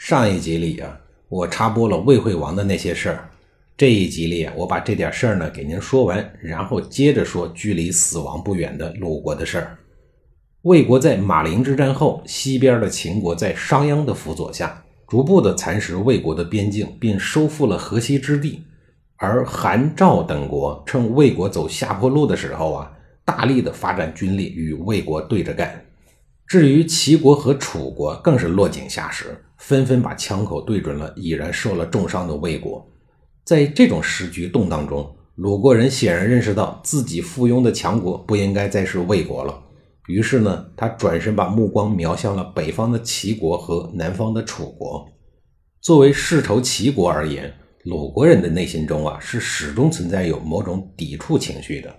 上一集里我插播了魏惠王的那些事儿。这一集里我把这点事儿呢给您说完，然后接着说距离死亡不远的鲁国的事儿。魏国在马陵之战后，西边的秦国在商鞅的辅佐下，逐步的蚕食魏国的边境，并收复了河西之地。而韩、赵等国趁魏国走下坡路的时候大力的发展军力，与魏国对着干。至于齐国和楚国更是落井下石，纷纷把枪口对准了已然受了重伤的魏国。在这种时局动荡中，鲁国人显然认识到自己附庸的强国不应该再是魏国了，于是呢，他转身把目光瞄向了北方的齐国和南方的楚国。作为世仇齐国而言，鲁国人的内心中是始终存在有某种抵触情绪的。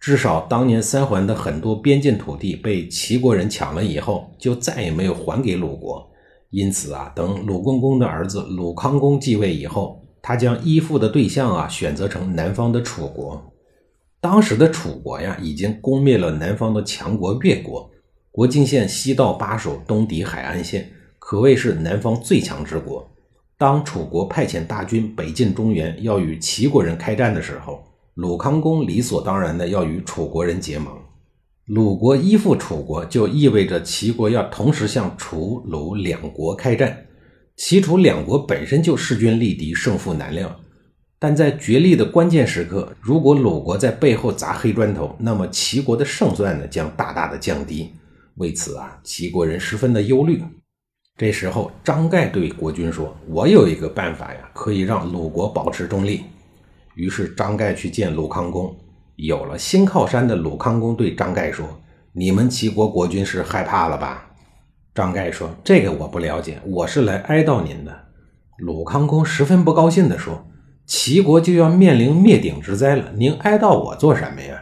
至少当年三环的很多边境土地被齐国人抢了以后，就再也没有还给鲁国。因此等鲁共公的儿子鲁康公继位以后，他将依附的对象选择成南方的楚国。当时的楚国已经攻灭了南方的强国越国，国境线西到巴蜀，东抵海岸线，可谓是南方最强之国。当楚国派遣大军北进中原，要与齐国人开战的时候，鲁康公理所当然的要与楚国人结盟。鲁国依附楚国，就意味着齐国要同时向楚鲁两国开战。齐楚两国本身就势均力敌，胜负难料，但在角力的关键时刻，如果鲁国在背后砸黑砖头，那么齐国的胜算呢将大大的降低。为此齐国人十分的忧虑。这时候张盖对国君说，我有一个办法可以让鲁国保持中立。于是张盖去见鲁康公。有了新靠山的鲁康公对张盖说，你们齐国国君是害怕了吧？张盖说，这个我不了解，我是来哀悼您的。鲁康公十分不高兴地说，齐国就要面临灭顶之灾了，您哀悼我做什么呀？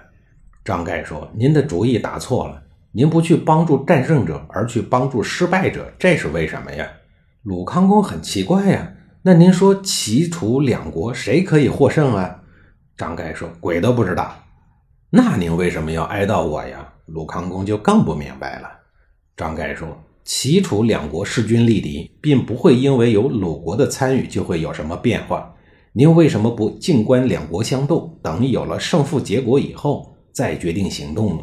张盖说，您的主意打错了，您不去帮助战胜者，而去帮助失败者，这是为什么呀？鲁康公很奇怪那您说齐楚两国谁可以获胜啊？张盖说，鬼都不知道。那您为什么要哀悼我呀？鲁康公就更不明白了。张盖说，齐楚两国势均力敌，并不会因为有鲁国的参与就会有什么变化，您为什么不静观两国相斗，等有了胜负结果以后再决定行动呢？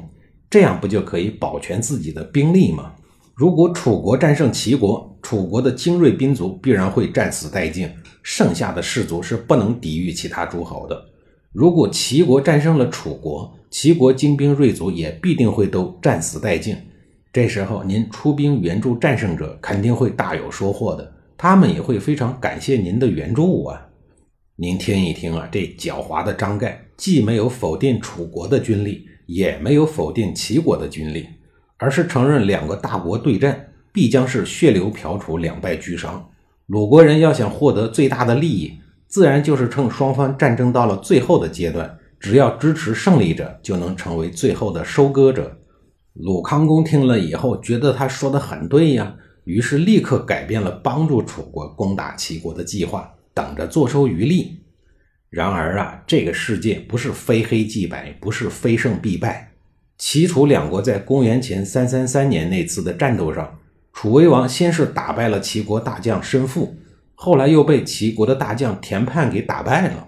这样不就可以保全自己的兵力吗？如果楚国战胜齐国，楚国的精锐兵卒必然会战死殆尽，剩下的士卒是不能抵御其他诸侯的。如果齐国战胜了楚国，齐国精兵锐卒也必定会都战死殆尽。这时候您出兵援助战胜者，肯定会大有收获的，他们也会非常感谢您的援助啊。您听一听这狡猾的张盖，既没有否定楚国的军力，也没有否定齐国的军力，而是承认两个大国对战必将是血流瓢楚，两败俱伤。鲁国人要想获得最大的利益，自然就是趁双方战争到了最后的阶段，只要支持胜利者，就能成为最后的收割者。鲁康公听了以后觉得他说的很对呀，于是立刻改变了帮助楚国攻打齐国的计划，等着坐收渔利。然而这个世界不是非黑即白，不是非胜必败。齐楚两国在公元前333年那次的战斗上，楚威王先是打败了齐国大将申父，后来又被齐国的大将田盼给打败了。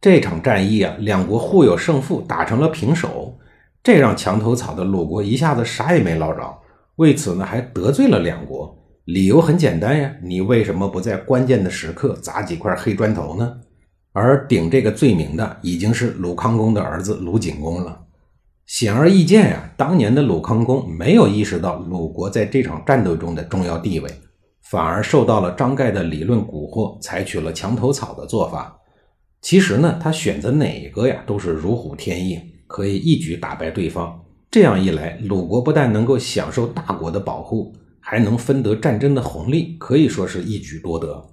这场战役两国互有胜负，打成了平手，这让墙头草的鲁国一下子啥也没捞着，为此呢还得罪了两国。理由很简单呀，你为什么不在关键的时刻砸几块黑砖头呢？而顶这个罪名的已经是鲁康公的儿子鲁景公了。显而易见当年的鲁康公没有意识到鲁国在这场战斗中的重要地位，反而受到了张盖的理论蛊惑，采取了墙头草的做法。其实呢，他选择哪一个都是如虎添翼，可以一举打败对方。这样一来，鲁国不但能够享受大国的保护，还能分得战争的红利，可以说是一举多得。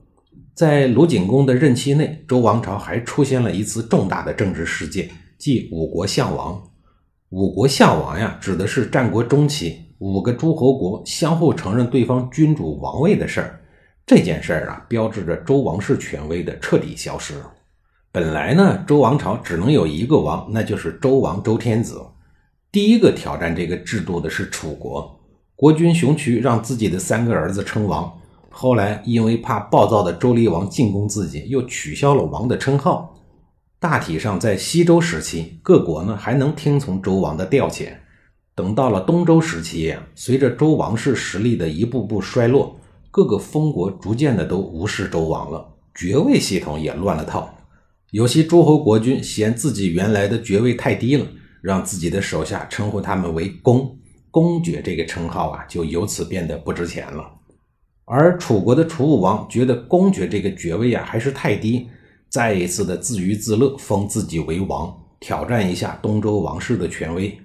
在鲁景公的任期内，周王朝还出现了一次重大的政治事件，即五国相王。五国相王呀，指的是战国中期五个诸侯国相互承认对方君主王位的事儿。这件事儿啊，标志着周王室权威的彻底消失。本来呢，周王朝只能有一个王，那就是周王周天子。第一个挑战这个制度的是楚国，国君熊渠让自己的3个儿子称王，后来因为怕暴躁的周厉王进攻自己，又取消了王的称号。大体上在西周时期，各国呢还能听从周王的调遣。等到了东周时期，随着周王室实力的一步步衰落，各个封国逐渐的都无视周王了，爵位系统也乱了套。有些诸侯国君嫌自己原来的爵位太低了，让自己的手下称呼他们为公爵，这个称号啊就由此变得不值钱了。而楚国的楚武王觉得公爵这个爵位啊还是太低，再一次的自娱自乐，封自己为王，挑战一下东周王室的权威。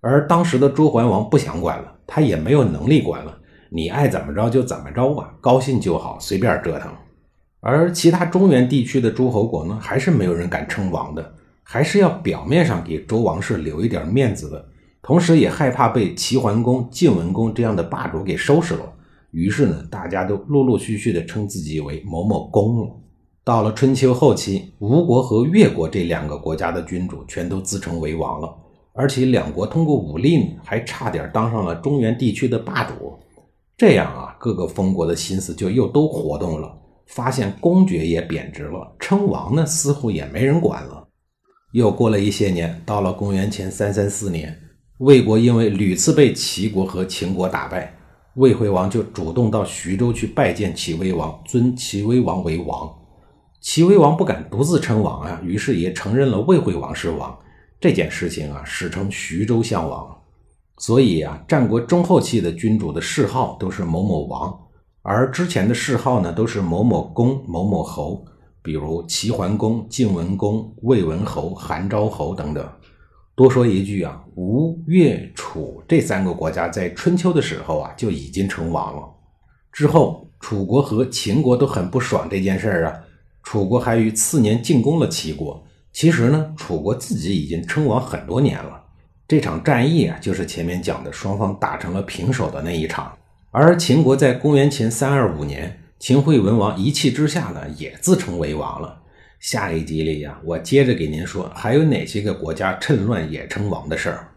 而当时的周桓王不想管了，他也没有能力管了，你爱怎么着就怎么着吧，高兴就好，随便折腾。而其他中原地区的诸侯国呢，还是没有人敢称王的，还是要表面上给周王室留一点面子的，同时也害怕被齐桓公、晋文公这样的霸主给收拾了。于是呢，大家都陆陆续续的称自己为某某公了。到了春秋后期，吴国和越国这2个国家的君主全都自称为王了，而且2国通过武力呢，还差点当上了中原地区的霸主。这样啊，各个封国的心思就又都活动了，发现公爵也贬值了，称王呢似乎也没人管了。又过了一些年，到了公元前334年，魏国因为屡次被齐国和秦国打败，魏惠王就主动到徐州去拜见齐威王，尊齐威王为王。齐威王不敢独自称王啊，于是也承认了魏惠王是王。这件事情啊，史称徐州相王。所以啊，战国中后期的君主的谥号都是某某王，而之前的谥号呢，都是某某公、某某侯，比如齐桓公、晋文公、魏文侯、韩昭侯等等。多说一句啊，吴、越、楚这3个国家在春秋的时候啊，就已经称王了。之后，楚国和秦国都很不爽这件事儿啊，楚国还于次年进攻了齐国。其实呢，楚国自己已经称王很多年了。这场战役啊，就是前面讲的双方打成了平手的那一场。而秦国在公元前325年，秦惠文王一气之下呢，也自称为王了。下一集里啊，我接着给您说还有哪些个国家趁乱也称王的事儿。